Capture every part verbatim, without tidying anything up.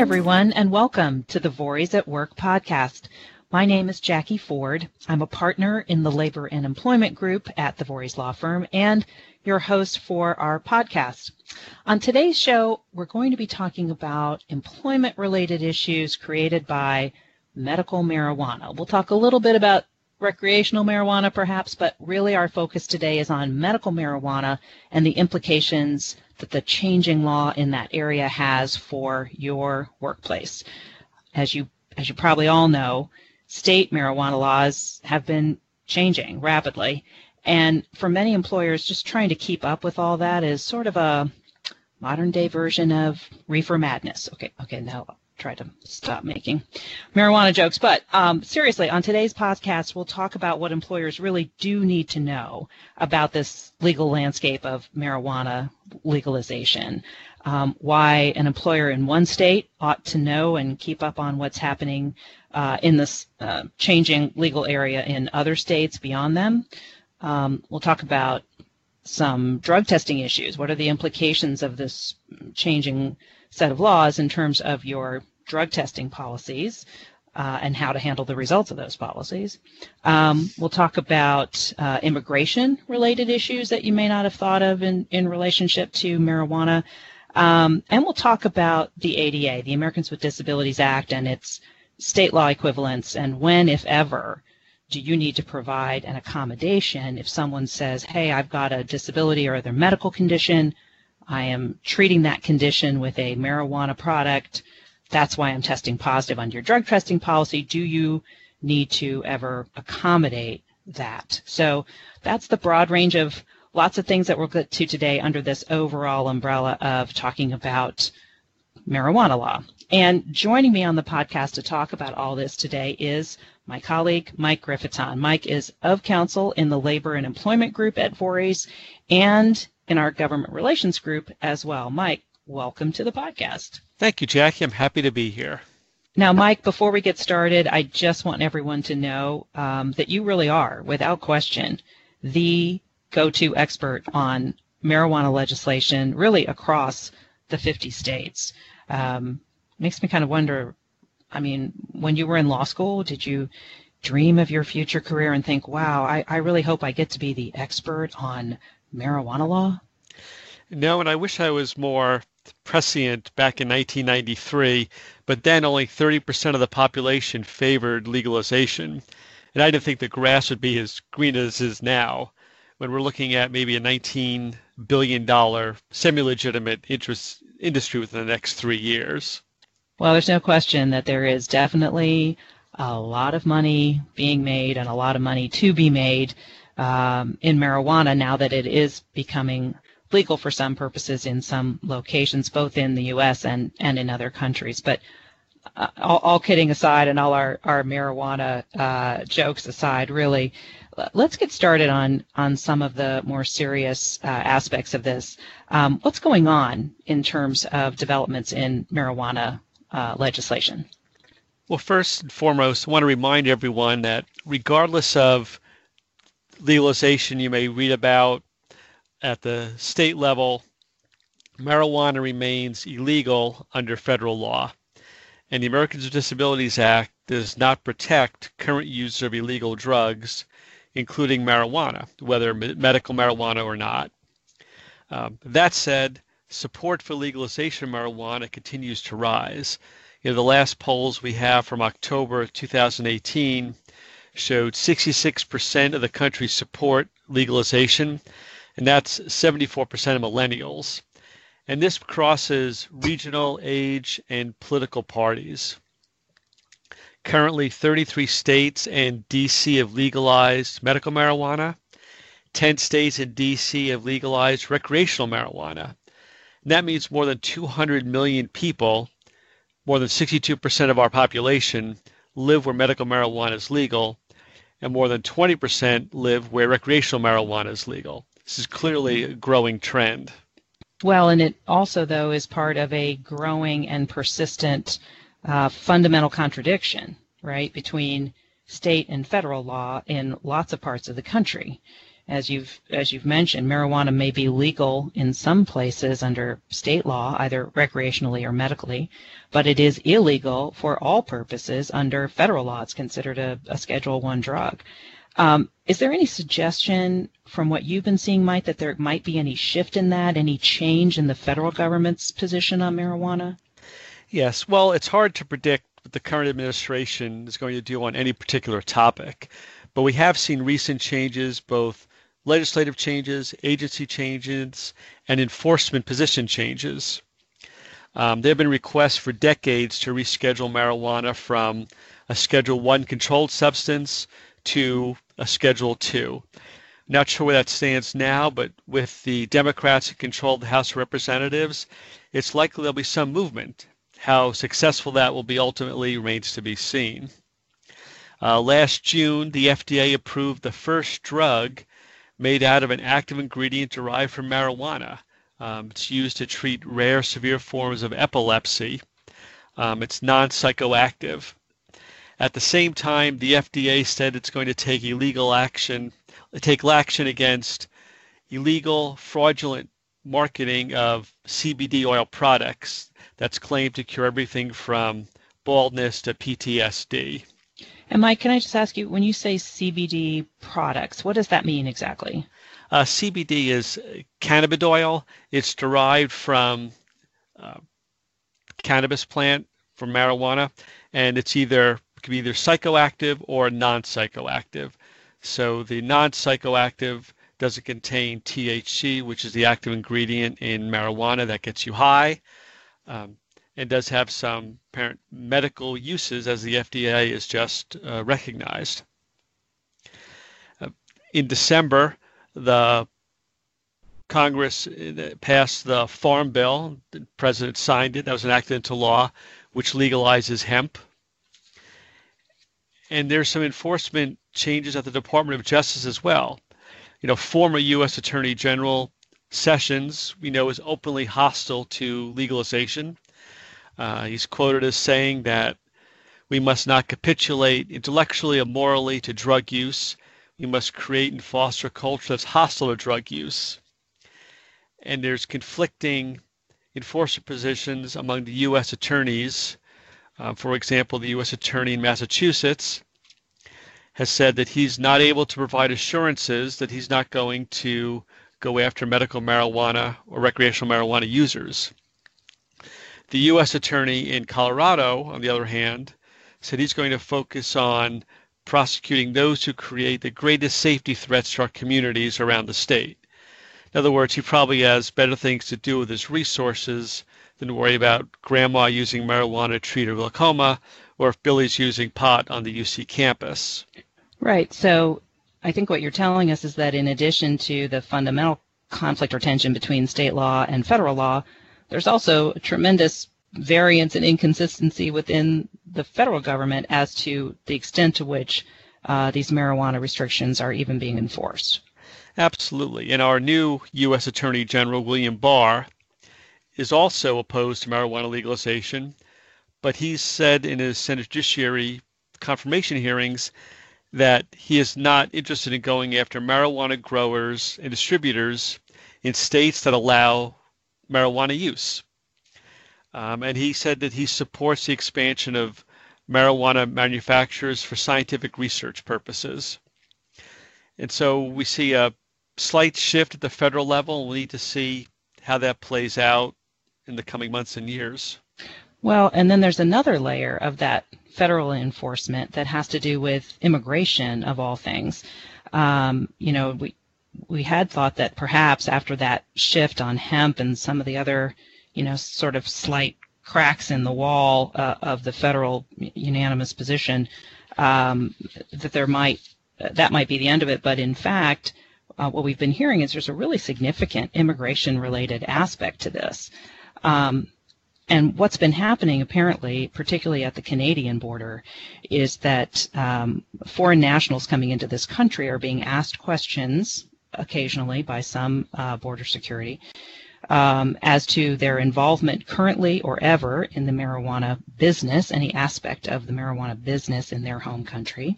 everyone, and welcome to the Voris at Work podcast. My name is Jackie Ford. I'm a partner in the Labor and Employment Group at the Voris Law Firm and your host for our podcast. On today's show, we're going to be talking about employment-related issues created by medical marijuana. We'll talk a little bit about recreational marijuana perhaps, but really our focus today is on medical marijuana and the implications that the changing law in that area has for your workplace. As you as you probably all know, state marijuana laws have been changing rapidly, and for many employers, just trying to keep up with all that is sort of a modern day version of reefer madness. Okay, okay, now try to stop making marijuana jokes. But um, seriously, on today's podcast, we'll talk about what employers really do need to know about this legal landscape of marijuana legalization, um, why an employer in one state ought to know and keep up on what's happening uh, in this uh, changing legal area in other states beyond them. Um, we'll talk about some drug testing issues. What are the implications of this changing set of laws in terms of your drug testing policies uh, and how to handle the results of those policies. Um, we'll talk about uh, immigration-related issues that you may not have thought of in, in relationship to marijuana. Um, and we'll talk about the A D A, the Americans with Disabilities Act, and its state law equivalents, and when, if ever, do you need to provide an accommodation if someone says, hey, I've got a disability or other medical condition, I am treating that condition with a marijuana product, that's why I'm testing positive on your drug testing policy. Do you need to ever accommodate that? So that's the broad range of lots of things that we'll get to today under this overall umbrella of talking about marijuana law. And joining me on the podcast to talk about all this today is my colleague, Mike Griffithon. Mike is of counsel in the Labor and Employment Group at Voorhees and in our government relations group as well. Mike, welcome to the podcast. Thank you, Jackie. I'm happy to be here. Now, Mike, before we get started, I just want everyone to know um, that you really are, without question, the go-to expert on marijuana legislation, really across the fifty states. Um, makes me kind of wonder, I mean, when you were in law school, did you dream of your future career and think, wow, I, I really hope I get to be the expert on marijuana law? No, and I wish I was more prescient back in nineteen ninety-three, but then only thirty percent of the population favored legalization. And I didn't think the grass would be as green as it is now, when we're looking at maybe a nineteen billion dollars semi-legitimate interest industry within the next three years. Well, there's no question that there is definitely a lot of money being made and a lot of money to be made Um, in marijuana now that it is becoming legal for some purposes in some locations, both in the U S and, and in other countries. But uh, all, all kidding aside and all our, our marijuana uh, jokes aside, really, let's get started on, on some of the more serious uh, aspects of this. Um, what's going on in terms of developments in marijuana uh, legislation? Well, first and foremost, I want to remind everyone that regardless of legalization you may read about at the state level, marijuana remains illegal under federal law. And the Americans with Disabilities Act does not protect current use of illegal drugs, including marijuana, whether medical marijuana or not. Um, that said, support for legalization of marijuana continues to rise. In the last polls we have from October two thousand eighteen, showed sixty-six percent of the country support legalization, and that's seventy-four percent of millennials. And this crosses regional, age, and political parties. Currently, thirty-three states and D C have legalized medical marijuana. ten states and D C have legalized recreational marijuana. And that means more than two hundred million people, more than sixty-two percent of our population, live where medical marijuana is legal, and more than twenty percent live where recreational marijuana is legal. This is clearly a growing trend. Well, and it also, though, is part of a growing and persistent uh, fundamental contradiction, right, between state and federal law in lots of parts of the country. as you've as you've mentioned, marijuana may be legal in some places under state law, either recreationally or medically, but it is illegal for all purposes under federal law. It's considered a, a Schedule One drug. Um, is there any suggestion from what you've been seeing, Mike, that there might be any shift in that, any change in the federal government's position on marijuana? Yes. Well, it's hard to predict what the current administration is going to do on any particular topic, but we have seen recent changes, both legislative changes, agency changes, and enforcement position changes. Um, there have been requests for decades to reschedule marijuana from a Schedule One controlled substance to a Schedule Two. Not sure where that stands now, but with the Democrats who control the House of Representatives, it's likely there'll be some movement. How successful that will be ultimately remains to be seen. Uh, last June, the F D A approved the first drug made out of an active ingredient derived from marijuana. Um, it's used to treat rare, severe forms of epilepsy. Um, it's non-psychoactive. At the same time, the F D A said it's going to take illegal action, take action against illegal, fraudulent marketing of C B D oil products that's claimed to cure everything from baldness to P T S D. And Mike, can I just ask you, when you say C B D products, what does that mean exactly? Uh, C B D is cannabis oil. It's derived from uh, cannabis plant, from marijuana, and it's either it can be either psychoactive or non-psychoactive. So the non-psychoactive doesn't contain T H C, which is the active ingredient in marijuana that gets you high. Um, and does have some apparent medical uses, as the F D A has just uh, recognized. Uh, in December, the Congress passed the Farm Bill. The president signed it. That was enacted into law, which legalizes hemp. And there's some enforcement changes at the Department of Justice as well. You know, former U S Attorney General Sessions, we know, is openly hostile to legalization. Uh, he's quoted as saying that we must not capitulate intellectually or morally to drug use. We must create and foster a culture that's hostile to drug use. And there's conflicting enforcement positions among the U S attorneys. Uh, for example, the U S attorney in Massachusetts has said that he's not able to provide assurances that he's not going to go after medical marijuana or recreational marijuana users. The U S attorney in Colorado, on the other hand, said he's going to focus on prosecuting those who create the greatest safety threats to our communities around the state. In other words, he probably has better things to do with his resources than worry about grandma using marijuana to treat her glaucoma, or if Billy's using pot on the U C campus. Right. So I think what you're telling us is that in addition to the fundamental conflict or tension between state law and federal law, there's also a tremendous variance and inconsistency within the federal government as to the extent to which uh, these marijuana restrictions are even being enforced. Absolutely. And our new U S Attorney General, William Barr, is also opposed to marijuana legalization, but he said in his Senate Judiciary confirmation hearings that he is not interested in going after marijuana growers and distributors in states that allow marijuana use. Um, and he said that he supports the expansion of marijuana manufacturers for scientific research purposes. And so we see a slight shift at the federal level. We need to see how that plays out in the coming months and years. Well, and then there's another layer of that federal enforcement that has to do with immigration, of all things. Um, you know, we we had thought that perhaps after that shift on hemp and some of the other, you know, sort of slight cracks in the wall uh, of the federal unanimous position, um, that there might that might be the end of it. But in fact, uh, what we've been hearing is there's a really significant immigration-related aspect to this. Um, And what's been happening, apparently, particularly at the Canadian border, is that um, foreign nationals coming into this country are being asked questions occasionally by some uh, border security um, as to their involvement currently or ever in the marijuana business, any aspect of the marijuana business in their home country,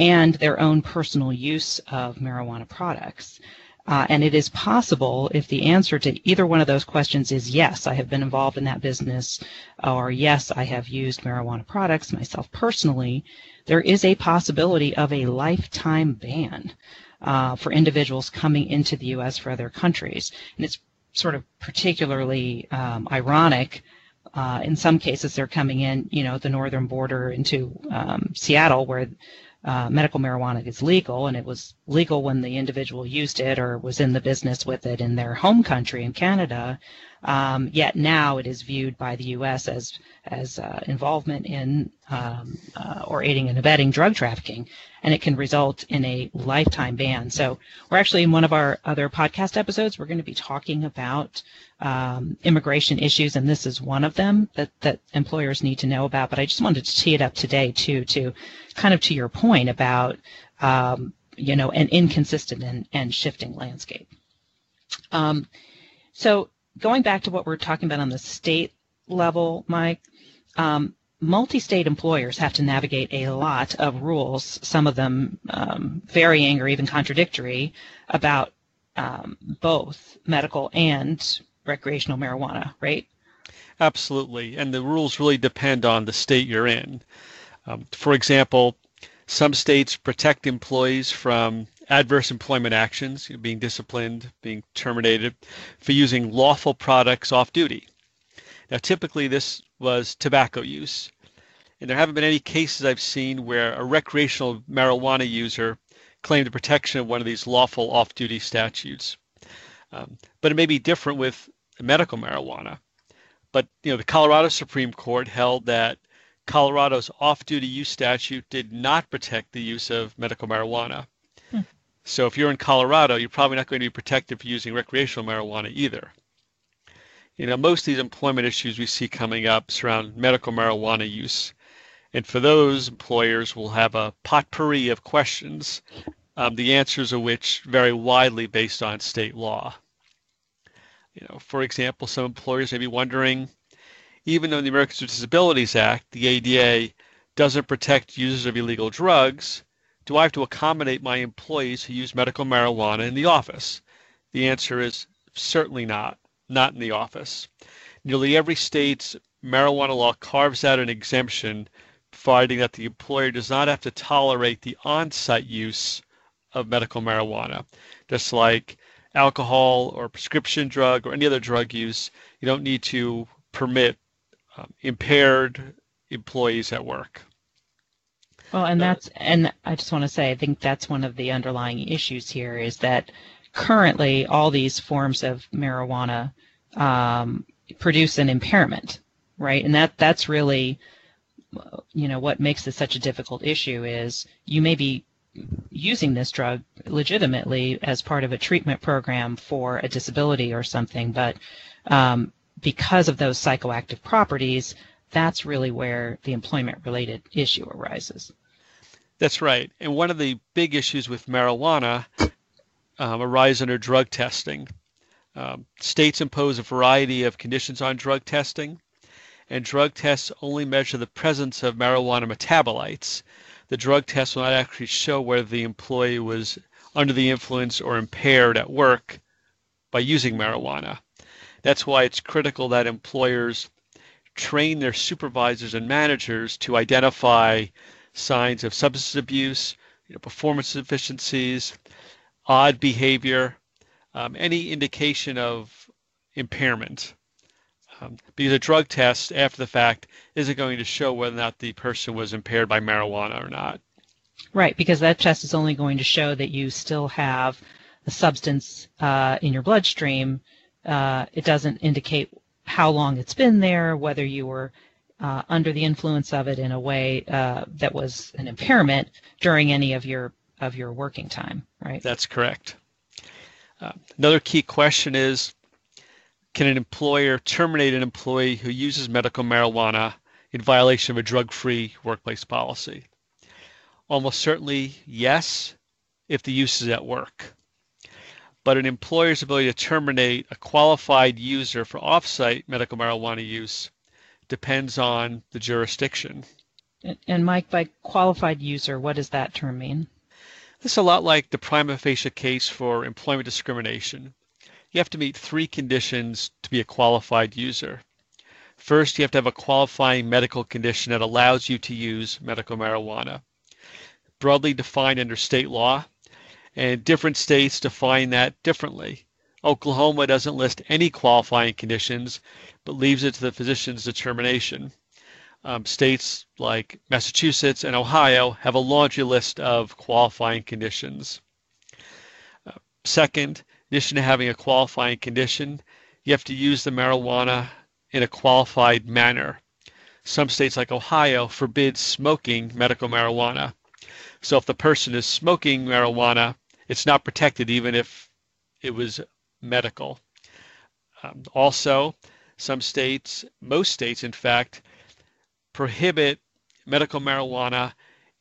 and their own personal use of marijuana products. Uh, and it is possible, if the answer to either one of those questions is yes, I have been involved in that business, or yes, I have used marijuana products myself personally, there is a possibility of a lifetime ban uh, for individuals coming into the U S for other countries. And it's sort of particularly um, ironic. Uh, in some cases, they're coming in, you know, the northern border into um, Seattle, where Uh, medical marijuana is legal, and it was legal when the individual used it or was in the business with it in their home country in Canada, um, yet now it is viewed by the U S as as uh, involvement in um, uh, or aiding and abetting drug trafficking, and it can result in a lifetime ban. So we're actually, in one of our other podcast episodes, we're going to be talking about um, immigration issues, and this is one of them that, that employers need to know about. But I just wanted to tee it up today, too, to kind of to your point about, um, you know, an inconsistent and, and shifting landscape. Um, so going back to what we're talking about on the state level, Mike, um, multi-state employers have to navigate a lot of rules, some of them um, varying or even contradictory, about um, both medical and recreational marijuana, right? Absolutely. And the rules really depend on the state you're in. Um, for example, some states protect employees from adverse employment actions, you know, being disciplined, being terminated, for using lawful products off duty. Now, typically this was tobacco use, and there haven't been any cases I've seen where a recreational marijuana user claimed the protection of one of these lawful off-duty statutes. Um, but it may be different with medical marijuana. But, you know, the Colorado Supreme Court held that Colorado's off-duty use statute did not protect the use of medical marijuana. Hmm. So if you're in Colorado, you're probably not going to be protected for using recreational marijuana either. You know, most of these employment issues we see coming up surround medical marijuana use. And for those, employers will have a potpourri of questions, um, the answers of which vary widely based on state law. You know, for example, some employers may be wondering, even though the Americans with Disabilities Act, the A D A, doesn't protect users of illegal drugs, do I have to accommodate my employees who use medical marijuana in the office? The answer is certainly not. Not in the office. Nearly every state's marijuana law carves out an exemption, providing that the employer does not have to tolerate the on-site use of medical marijuana. Just like alcohol or prescription drug or any other drug use, you don't need to permit um, impaired employees at work. Well, and that's, and I just want to say, I think that's one of the underlying issues here, is that currently, all these forms of marijuana um, produce an impairment, right? And that that's really, you know, what makes this such a difficult issue is you may be using this drug legitimately as part of a treatment program for a disability or something, but um, because of those psychoactive properties, that's really where the employment-related issue arises. That's right. And one of the big issues with marijuana Um, arise under drug testing. Um, states impose a variety of conditions on drug testing, and drug tests only measure the presence of marijuana metabolites. The drug test will not actually show whether the employee was under the influence or impaired at work by using marijuana. That's why it's critical that employers train their supervisors and managers to identify signs of substance abuse, you know, performance deficiencies, odd behavior, um, any indication of impairment. Um, because a drug test after the fact isn't going to show whether or not the person was impaired by marijuana or not. Right, because that test is only going to show that you still have the substance uh, in your bloodstream. Uh, it doesn't indicate how long it's been there, whether you were uh, under the influence of it in a way uh, that was an impairment during any of your of your working time, right? That's correct. Uh, another key question is, can an employer terminate an employee who uses medical marijuana in violation of a drug-free workplace policy? Almost certainly, yes, if the use is at work. But an employer's ability to terminate a qualified user for off-site medical marijuana use depends on the jurisdiction. And Mike, by qualified user, what does that term mean? This is a lot like the prima facie case for employment discrimination. You have to meet three conditions to be a qualified user. First, you have to have a qualifying medical condition that allows you to use medical marijuana. Broadly defined under state law, and different states define that differently. Oklahoma doesn't list any qualifying conditions, but leaves it to the physician's determination. Um, states like Massachusetts and Ohio have a laundry list of qualifying conditions. Uh, second, in addition to having a qualifying condition, you have to use the marijuana in a qualified manner. Some states like Ohio forbid smoking medical marijuana. So if the person is smoking marijuana, it's not protected even if it was medical. Um, also, some states, most states in fact, prohibit medical marijuana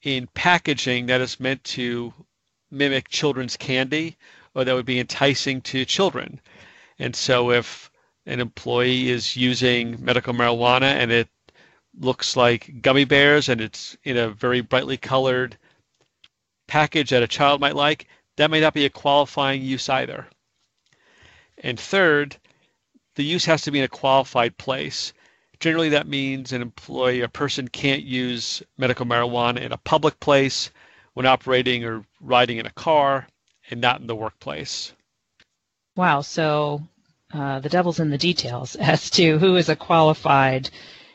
in packaging that is meant to mimic children's candy or that would be enticing to children. And so if an employee is using medical marijuana and it looks like gummy bears and it's in a very brightly colored package that a child might like, that may not be a qualifying use either. And third, the use has to be in a qualified place. Generally, that means an employee, a person can't use medical marijuana in a public place, when operating or riding in a car, and not in the workplace. Wow, so uh, the devil's in the details as to who is a qualified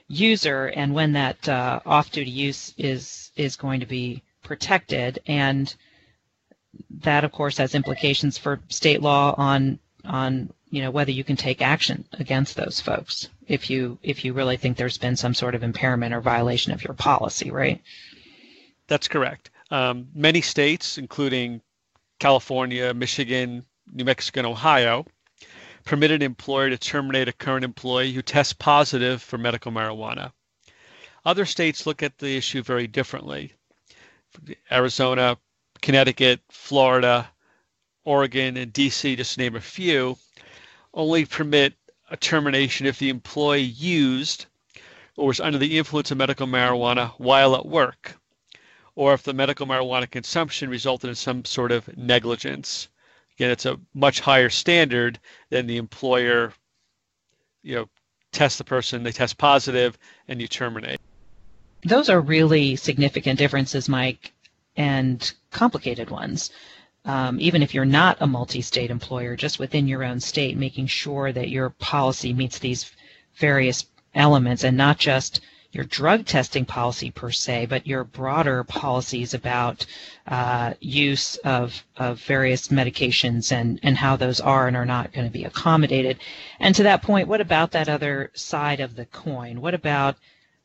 user and when that uh, off-duty use is, is going to be protected. And that, of course, has implications for state law on on you know, whether you can take action against those folks if you if you really think there's been some sort of impairment or violation of your policy, right? That's correct. Um, many states, including California, Michigan, New Mexico, and Ohio, permit an employer to terminate a current employee who tests positive for medical marijuana. Other states look at the issue very differently. Arizona, Connecticut, Florida, Oregon, and D C, just to name a few, only permit a termination if the employee used or was under the influence of medical marijuana while at work, or if the medical marijuana consumption resulted in some sort of negligence. Again, it's a much higher standard than the employer, you know, tests the person, they test positive, and you terminate. Those are really significant differences, Mike, and complicated ones. Um, even if you're not a multi-state employer, just within your own state, making sure that your policy meets these various elements, and not just your drug testing policy per se, but your broader policies about uh, use of, of various medications and, and how those are and are not going to be accommodated. And to that point, what about that other side of the coin? What about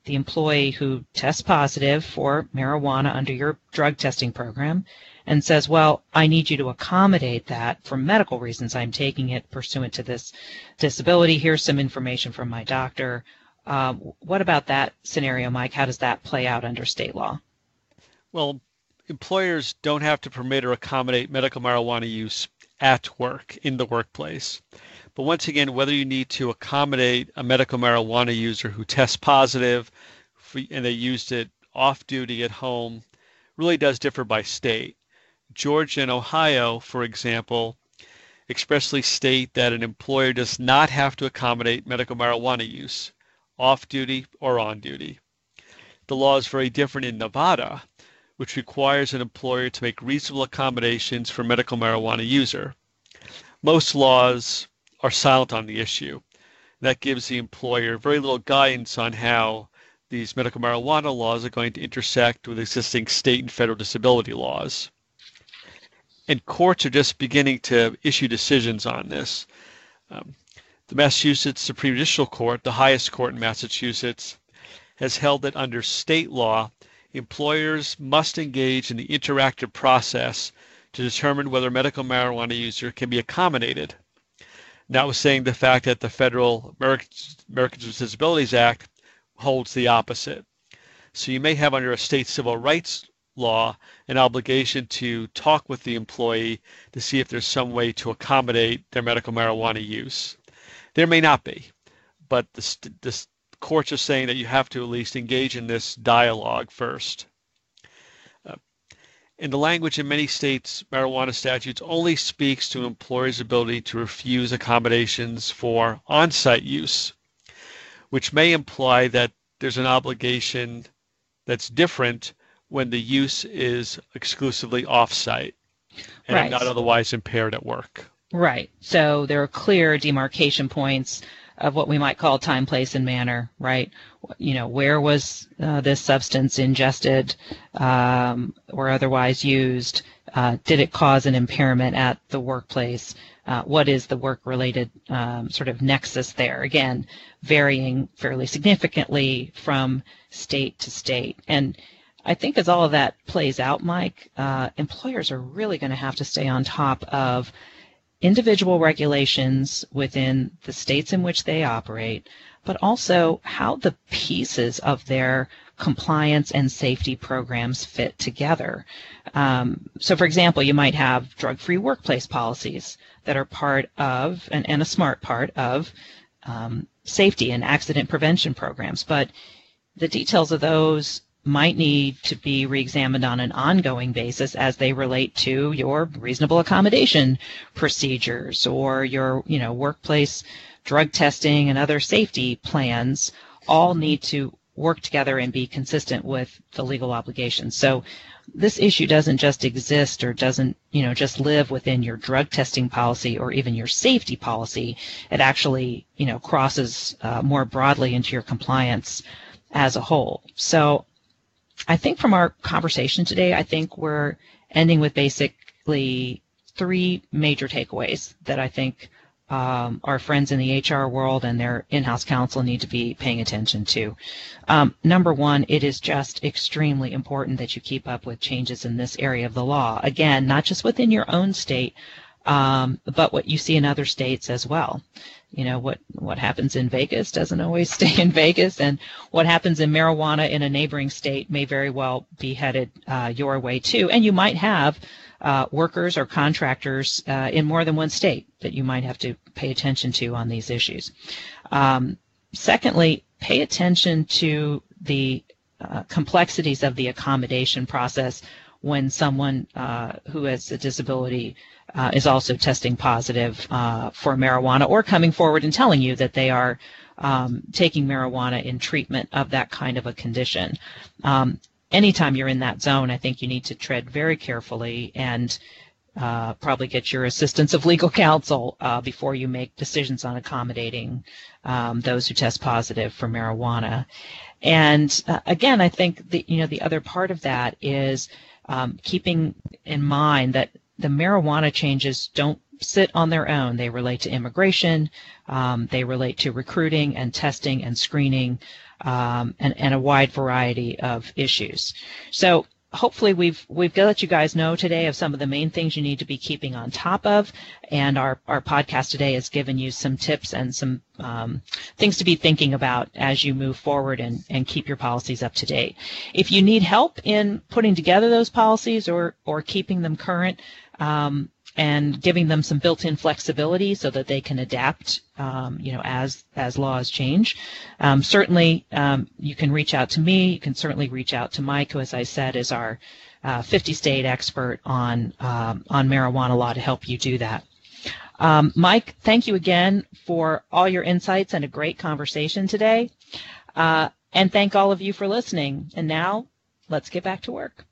the employee who tests positive for marijuana under your drug testing program and says, well, I need you to accommodate that for medical reasons. I'm taking it pursuant to this disability. Here's some information from my doctor. Uh, what about that scenario, Mike? How does that play out under state law? Well, employers don't have to permit or accommodate medical marijuana use at work, in the workplace. But once again, whether you need to accommodate a medical marijuana user who tests positive and they used it off-duty at home really does differ by state. Georgia and Ohio, for example, expressly state that an employer does not have to accommodate medical marijuana use, off-duty or on-duty. The law is very different in Nevada, which requires an employer to make reasonable accommodations for medical marijuana user. Most laws are silent on the issue. That gives the employer very little guidance on how these medical marijuana laws are going to intersect with existing state and federal disability laws. And courts are just beginning to issue decisions on this. Um, the Massachusetts Supreme Judicial Court, the highest court in Massachusetts, has held that under state law, employers must engage in the interactive process to determine whether a medical marijuana user can be accommodated. Notwithstanding the fact that the federal Americans with Disabilities Act holds the opposite. So you may have under a state civil rights law an obligation to talk with the employee to see if there's some way to accommodate their medical marijuana use. There may not be, but the, the courts are saying that you have to at least engage in this dialogue first. Uh, and the language in many states' marijuana statutes only speaks to employers' ability to refuse accommodations for on-site use, which may imply that there's an obligation that's different when the use is exclusively off-site and right. not otherwise impaired at work. Right. So there are clear demarcation points of what we might call time, place, and manner, right? You know, where was uh, this substance ingested um, or otherwise used? Uh, did it cause an impairment at the workplace? Uh, what is the work-related um, sort of nexus there? Again, varying fairly significantly from state to state. And I think as all of that plays out, Mike, uh, employers are really going to have to stay on top of individual regulations within the states in which they operate, but also how the pieces of their compliance and safety programs fit together. Um, so, for example, you might have drug-free workplace policies that are part of, and, and a smart part of, um, safety and accident prevention programs, but the details of those might need to be reexamined on an ongoing basis as they relate to your reasonable accommodation procedures or your, you know, workplace drug testing and other safety plans. All need to work together and be consistent with the legal obligations. So this issue doesn't just exist or doesn't, you know, just live within your drug testing policy or even your safety policy. It actually, you know, crosses uh, more broadly into your compliance as a whole. So I think from our conversation today, I think we're ending with basically three major takeaways that I think um, our friends in the H R world and their in-house counsel need to be paying attention to. Um, number one, it is just extremely important that you keep up with changes in this area of the law. Again, not just within your own state, um, but what you see in other states as well. You know, what, what happens in Vegas doesn't always stay in Vegas, and what happens in marijuana in a neighboring state may very well be headed uh, your way too. And you might have uh, workers or contractors uh, in more than one state that you might have to pay attention to on these issues. Um, secondly, pay attention to the uh, complexities of the accommodation process when someone uh, who has a disability Uh, is also testing positive uh, for marijuana or coming forward and telling you that they are um, taking marijuana in treatment of that kind of a condition. Um, anytime you're in that zone, I think you need to tread very carefully and uh, probably get your assistance of legal counsel uh, before you make decisions on accommodating um, those who test positive for marijuana. And uh, again, I think the, you know, the other part of that is um, keeping in mind that the marijuana changes don't sit on their own. They relate to immigration, um, they relate to recruiting and testing and screening, um, and, and a wide variety of issues. So hopefully we've we've let you guys know today of some of the main things you need to be keeping on top of, and our, our podcast today has given you some tips and some um, things to be thinking about as you move forward and, and keep your policies up to date. If you need help in putting together those policies or, or keeping them current, um, and giving them some built-in flexibility so that they can adapt, um, you know, as as laws change. Um, certainly, um, you can reach out to me. You can certainly reach out to Mike, who, as I said, is our uh, fifty-state expert on um, on marijuana law to help you do that. Um, Mike, thank you again for all your insights and a great conversation today. Uh, and thank all of you for listening. And now, let's get back to work.